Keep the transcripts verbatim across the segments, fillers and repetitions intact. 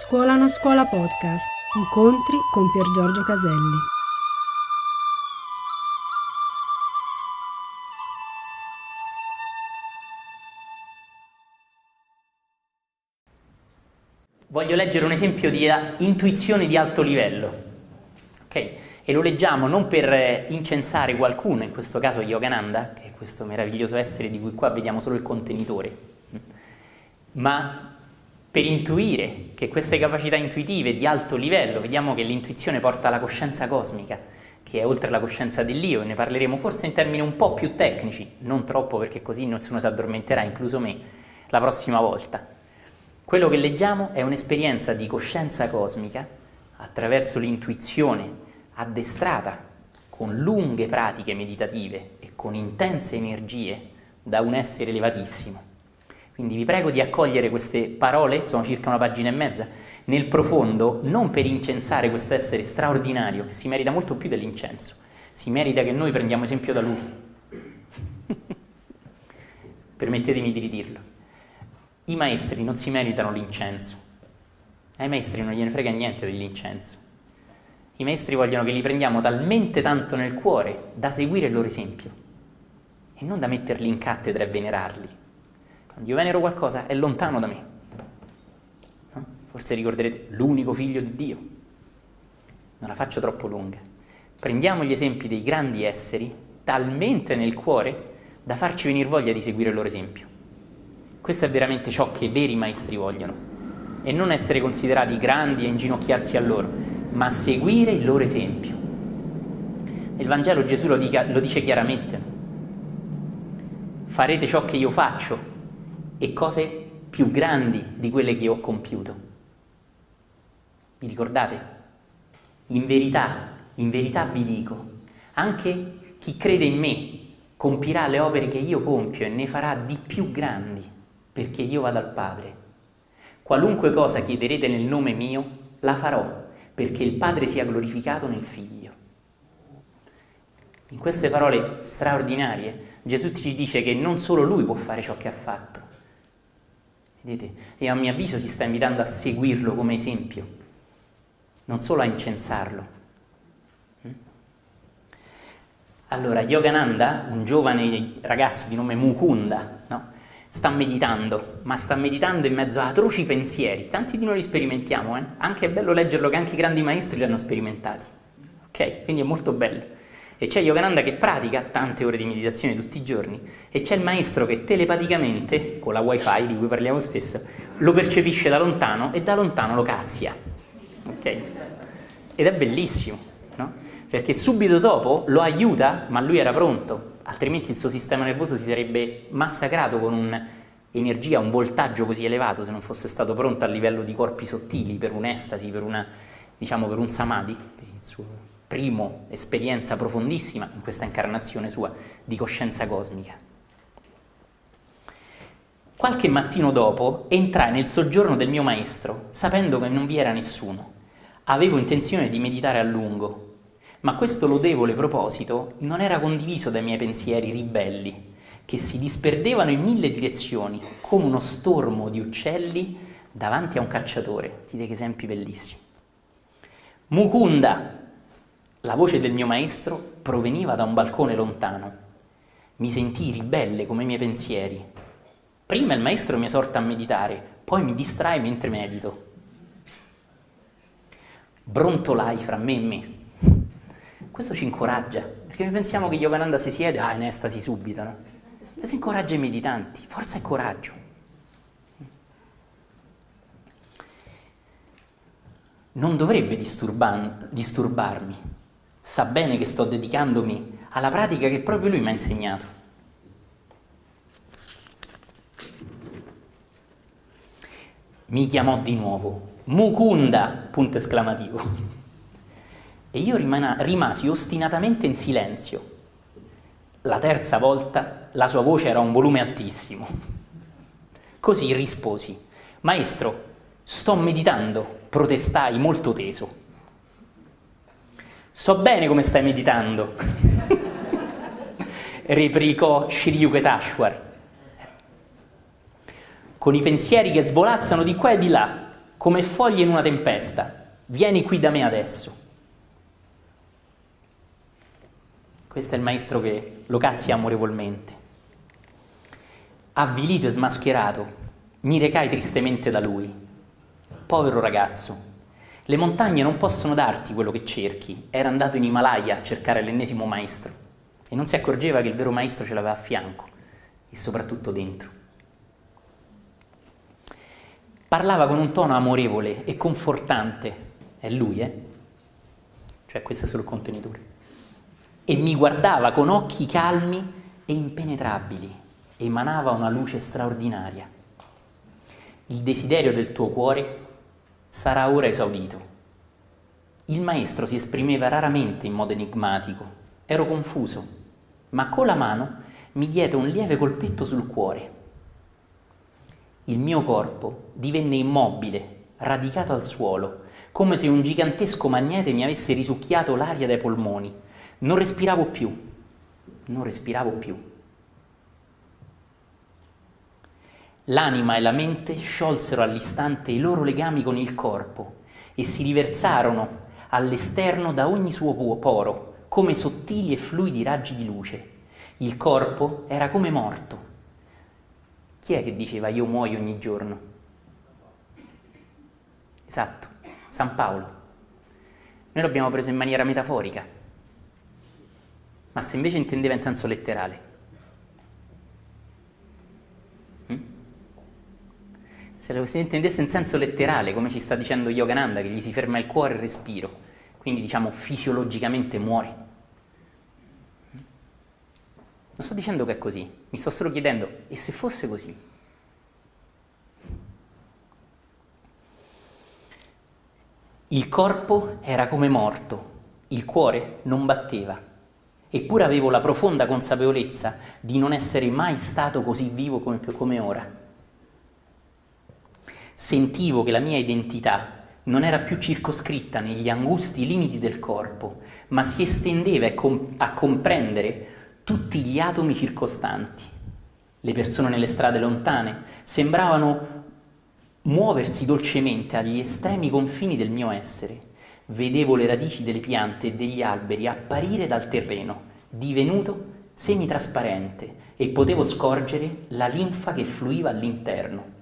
Scuola no Scuola Podcast. Incontri con Piergiorgio Caselli. Voglio leggere un esempio di intuizione di alto livello, ok? E lo leggiamo non per incensare qualcuno, in questo caso Yogananda, che è questo meraviglioso essere di cui qua vediamo solo il contenitore, ma per intuire che queste capacità intuitive di alto livello, vediamo che l'intuizione porta alla coscienza cosmica, che è oltre la coscienza dell'io, e ne parleremo forse in termini un po' più tecnici, non troppo perché così nessuno si addormenterà, incluso me, la prossima volta. Quello che leggiamo è un'esperienza di coscienza cosmica attraverso l'intuizione addestrata con lunghe pratiche meditative e con intense energie da un essere elevatissimo. Quindi vi prego di accogliere queste parole, sono circa una pagina e mezza, nel profondo, non per incensare questo essere straordinario, che si merita molto più dell'incenso, si merita che noi prendiamo esempio da lui. Permettetemi di ridirlo. I maestri non si meritano l'incenso, ai maestri non gliene frega niente dell'incenso, i maestri vogliono che li prendiamo talmente tanto nel cuore da seguire il loro esempio e non da metterli in cattedra e venerarli. Quando io venero qualcosa è lontano da me, no? Forse ricorderete l'unico figlio di Dio, non la faccio troppo lunga, prendiamo gli esempi dei grandi esseri talmente nel cuore da farci venire voglia di seguire il loro esempio. Questo è veramente ciò che i veri maestri vogliono, e non essere considerati grandi e inginocchiarsi a loro, ma seguire il loro esempio. Nel Vangelo Gesù lo, dica, lo dice chiaramente: farete ciò che io faccio e cose più grandi di quelle che io ho compiuto. Vi ricordate? In verità, in verità vi dico, anche chi crede in me compirà le opere che io compio e ne farà di più grandi, perché io vado al Padre. Qualunque cosa chiederete nel nome mio, la farò, perché il Padre sia glorificato nel Figlio. In queste parole straordinarie, Gesù ci dice che non solo Lui può fare ciò che ha fatto. Vedete? E a mio avviso ci sta invitando a seguirlo come esempio, non solo a incensarlo. Allora, Yogananda, un giovane ragazzo di nome Mukunda, no? Sta meditando, ma sta meditando in mezzo a atroci pensieri. Tanti di noi li sperimentiamo, eh? Anche è bello leggerlo che anche i grandi maestri li hanno sperimentati, ok? Quindi è molto bello. E c'è Yogananda che pratica tante ore di meditazione tutti i giorni, e c'è il maestro che telepaticamente, con la wifi di cui parliamo spesso, lo percepisce da lontano e da lontano lo cazzia, ok? Ed è bellissimo, no? Perché subito dopo lo aiuta, ma lui era pronto, altrimenti il suo sistema nervoso si sarebbe massacrato con un'energia, un voltaggio così elevato, se non fosse stato pronto a livello di corpi sottili per un'estasi, per una, diciamo, per un samadhi, per il suo primo esperienza profondissima in questa incarnazione sua di coscienza cosmica. Qualche mattino dopo entrai nel soggiorno del mio maestro, sapendo che non vi era nessuno. Avevo intenzione di meditare a lungo, ma questo lodevole proposito non era condiviso dai miei pensieri ribelli, che si disperdevano in mille direzioni, come uno stormo di uccelli davanti a un cacciatore. Dite che esempi bellissimi. Mukunda! La voce del mio maestro proveniva da un balcone lontano. Mi sentii ribelle come i miei pensieri. Prima il maestro mi esorta a meditare, poi mi distrae mentre medito. Brontolai fra me e me. Questo ci incoraggia, perché noi pensiamo che Yogananda si siede, ah, in estasi subito, no? Questo incoraggia i meditanti, forza e coraggio. Non dovrebbe disturban- disturbarmi, sa bene che sto dedicandomi alla pratica che proprio lui mi ha insegnato. Mi chiamò di nuovo, Mukunda, punto esclamativo. E io rimana, rimasi ostinatamente in silenzio. La terza volta la sua voce era a un volume altissimo. Così risposi: maestro, sto meditando, protestai molto teso. So bene come stai meditando, replicò Shiryuketashwar. Con i pensieri che svolazzano di qua e di là, come foglie in una tempesta. Vieni qui da me adesso. Questo è il maestro che lo cazzia amorevolmente. Avvilito e smascherato, mi recai tristemente da lui. Povero ragazzo, le montagne non possono darti quello che cerchi. Era andato in Himalaya a cercare l'ennesimo maestro e non si accorgeva che il vero maestro ce l'aveva a fianco e soprattutto dentro. Parlava con un tono amorevole e confortante. È lui, eh? Cioè, questo è solo il contenitore. E mi guardava con occhi calmi e impenetrabili. Emanava una luce straordinaria. Il desiderio del tuo cuore sarà ora esaudito. Il maestro si esprimeva raramente in modo enigmatico. Ero confuso, ma con la mano mi diede un lieve colpetto sul cuore. Il mio corpo divenne immobile, radicato al suolo, come se un gigantesco magnete mi avesse risucchiato l'aria dai polmoni. Non respiravo più, non respiravo più. L'anima e la mente sciolsero all'istante i loro legami con il corpo e si riversarono all'esterno da ogni suo poro, come sottili e fluidi raggi di luce. Il corpo era come morto. Chi è che diceva io muoio ogni giorno? Esatto, San Paolo. Noi l'abbiamo preso in maniera metaforica, ma se invece intendeva in senso letterale. Se lo si intendesse in senso letterale, come ci sta dicendo Yogananda, che gli si ferma il cuore e il respiro, quindi diciamo fisiologicamente muore. Non sto dicendo che è così, mi sto solo chiedendo, e se fosse così? Il corpo era come morto, il cuore non batteva, eppure avevo la profonda consapevolezza di non essere mai stato così vivo come, come ora. Sentivo che la mia identità non era più circoscritta negli angusti limiti del corpo, ma si estendeva a comprendere tutti gli atomi circostanti. Le persone nelle strade lontane sembravano muoversi dolcemente agli estremi confini del mio essere. Vedevo le radici delle piante e degli alberi apparire dal terreno, divenuto semitrasparente, e potevo scorgere la linfa che fluiva all'interno.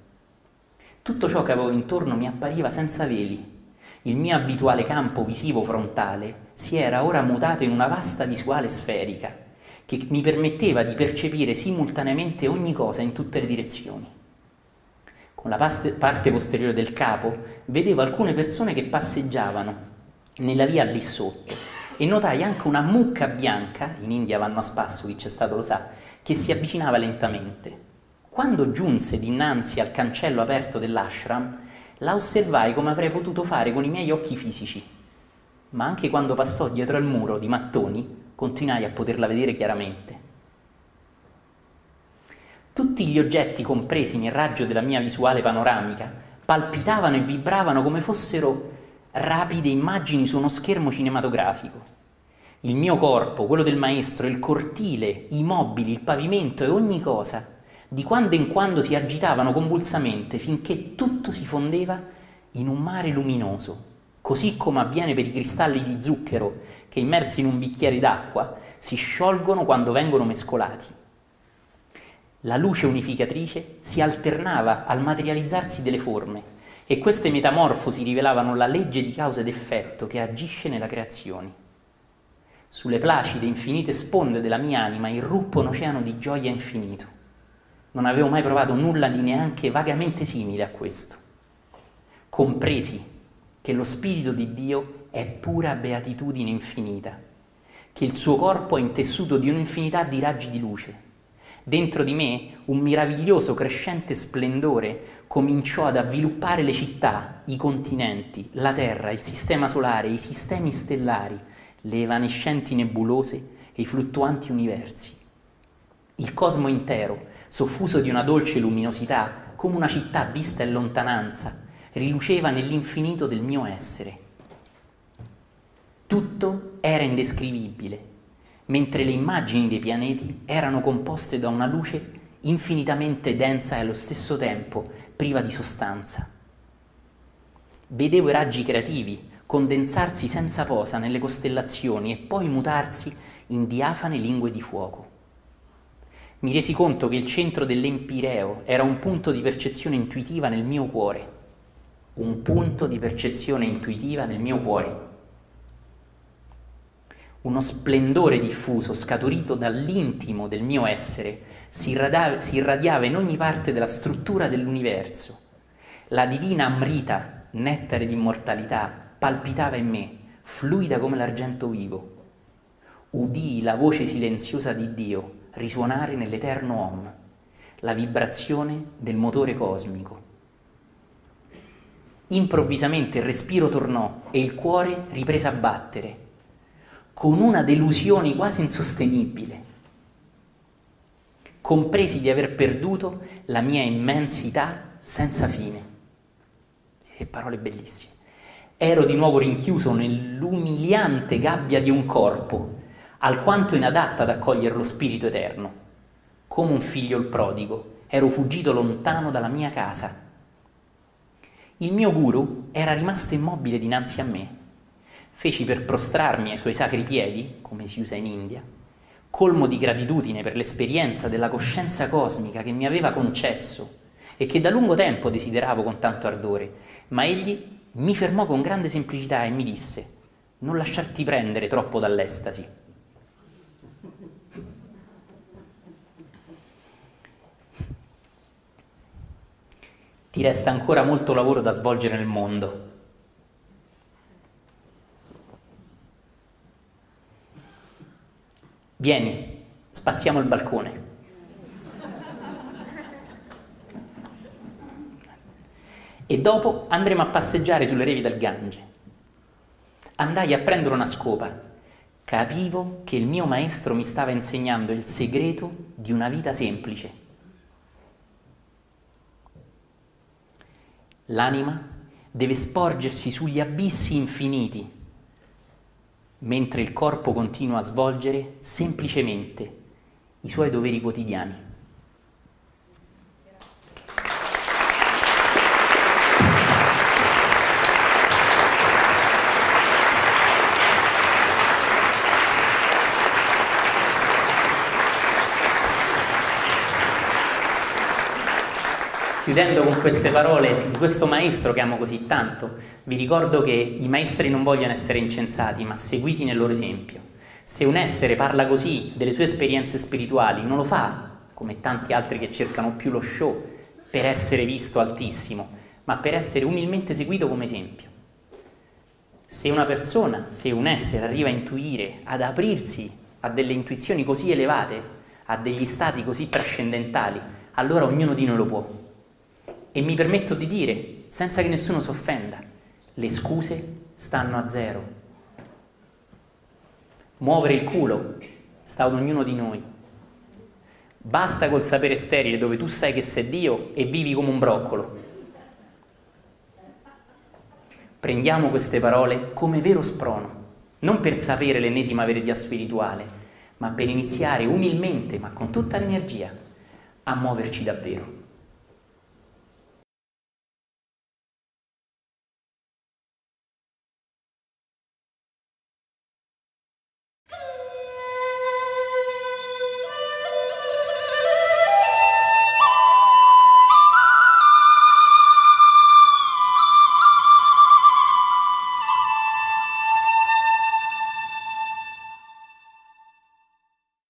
Tutto ciò che avevo intorno mi appariva senza veli. Il mio abituale campo visivo frontale si era ora mutato in una vasta visuale sferica che mi permetteva di percepire simultaneamente ogni cosa in tutte le direzioni. Con la parte posteriore del capo vedevo alcune persone che passeggiavano nella via lì sotto e notai anche una mucca bianca, in India vanno a spasso, chi c'è stato lo sa, che si avvicinava lentamente. Quando giunse dinanzi al cancello aperto dell'ashram, la osservai come avrei potuto fare con i miei occhi fisici, ma anche quando passò dietro al muro di mattoni, continuai a poterla vedere chiaramente. Tutti gli oggetti compresi nel raggio della mia visuale panoramica palpitavano e vibravano come fossero rapide immagini su uno schermo cinematografico. Il mio corpo, quello del maestro, il cortile, i mobili, il pavimento e ogni cosa di quando in quando si agitavano convulsamente finché tutto si fondeva in un mare luminoso, così come avviene per i cristalli di zucchero che immersi in un bicchiere d'acqua si sciolgono quando vengono mescolati. La luce unificatrice si alternava al materializzarsi delle forme e queste metamorfosi rivelavano la legge di causa ed effetto che agisce nella creazione. Sulle placide infinite sponde della mia anima irruppe un oceano di gioia infinito. Non avevo mai provato nulla di neanche vagamente simile a questo. Compresi che lo Spirito di Dio è pura beatitudine infinita, che il suo corpo è intessuto di un'infinità di raggi di luce. Dentro di me un meraviglioso crescente splendore cominciò ad avviluppare le città, i continenti, la terra, il sistema solare, i sistemi stellari, le evanescenti nebulose e i fluttuanti universi. Il cosmo intero, soffuso di una dolce luminosità, come una città vista in lontananza, riluceva nell'infinito del mio essere. Tutto era indescrivibile, mentre le immagini dei pianeti erano composte da una luce infinitamente densa e allo stesso tempo priva di sostanza. Vedevo i raggi creativi condensarsi senza posa nelle costellazioni e poi mutarsi in diafane lingue di fuoco. Mi resi conto che il centro dell'Empireo era un punto di percezione intuitiva nel mio cuore. Un punto di percezione intuitiva nel mio cuore. Uno splendore diffuso, scaturito dall'intimo del mio essere, si irradiava, si irradiava in ogni parte della struttura dell'universo. La divina Amrita, nettare di immortalità, palpitava in me, fluida come l'argento vivo. Udii la voce silenziosa di Dio risuonare nell'eterno Om, la vibrazione del motore cosmico. Improvvisamente il respiro tornò e il cuore riprese a battere, con una delusione quasi insostenibile. Compresi di aver perduto la mia immensità senza fine. Che parole bellissime. Ero di nuovo rinchiuso nell'umiliante gabbia di un corpo, alquanto inadatta ad accogliere lo spirito eterno. Come un figlio il prodigo, ero fuggito lontano dalla mia casa. Il mio guru era rimasto immobile dinanzi a me. Feci per prostrarmi ai suoi sacri piedi, come si usa in India, colmo di gratitudine per l'esperienza della coscienza cosmica che mi aveva concesso e che da lungo tempo desideravo con tanto ardore, ma egli mi fermò con grande semplicità e mi disse: non lasciarti prendere troppo dall'estasi. Ti resta ancora molto lavoro da svolgere nel mondo. Vieni, spaziamo il balcone. E dopo andremo a passeggiare sulle rive del Gange. Andai a prendere una scopa. Capivo che il mio maestro mi stava insegnando il segreto di una vita semplice. L'anima deve sporgersi sugli abissi infiniti, mentre il corpo continua a svolgere semplicemente i suoi doveri quotidiani. Chiudendo con queste parole di questo maestro che amo così tanto, vi ricordo che i maestri non vogliono essere incensati, ma seguiti nel loro esempio. Se un essere parla così delle sue esperienze spirituali, non lo fa come tanti altri che cercano più lo show per essere visto altissimo, ma per essere umilmente seguito come esempio. Se una persona, se un essere arriva a intuire, ad aprirsi a delle intuizioni così elevate, a degli stati così trascendentali, allora ognuno di noi lo può. E mi permetto di dire, senza che nessuno si offenda, le scuse stanno a zero. Muovere il culo sta ad ognuno di noi. Basta col sapere sterile dove tu sai che sei Dio e vivi come un broccolo. Prendiamo queste parole come vero sprono, non per sapere l'ennesima verità spirituale, ma per iniziare umilmente, ma con tutta l'energia, a muoverci davvero.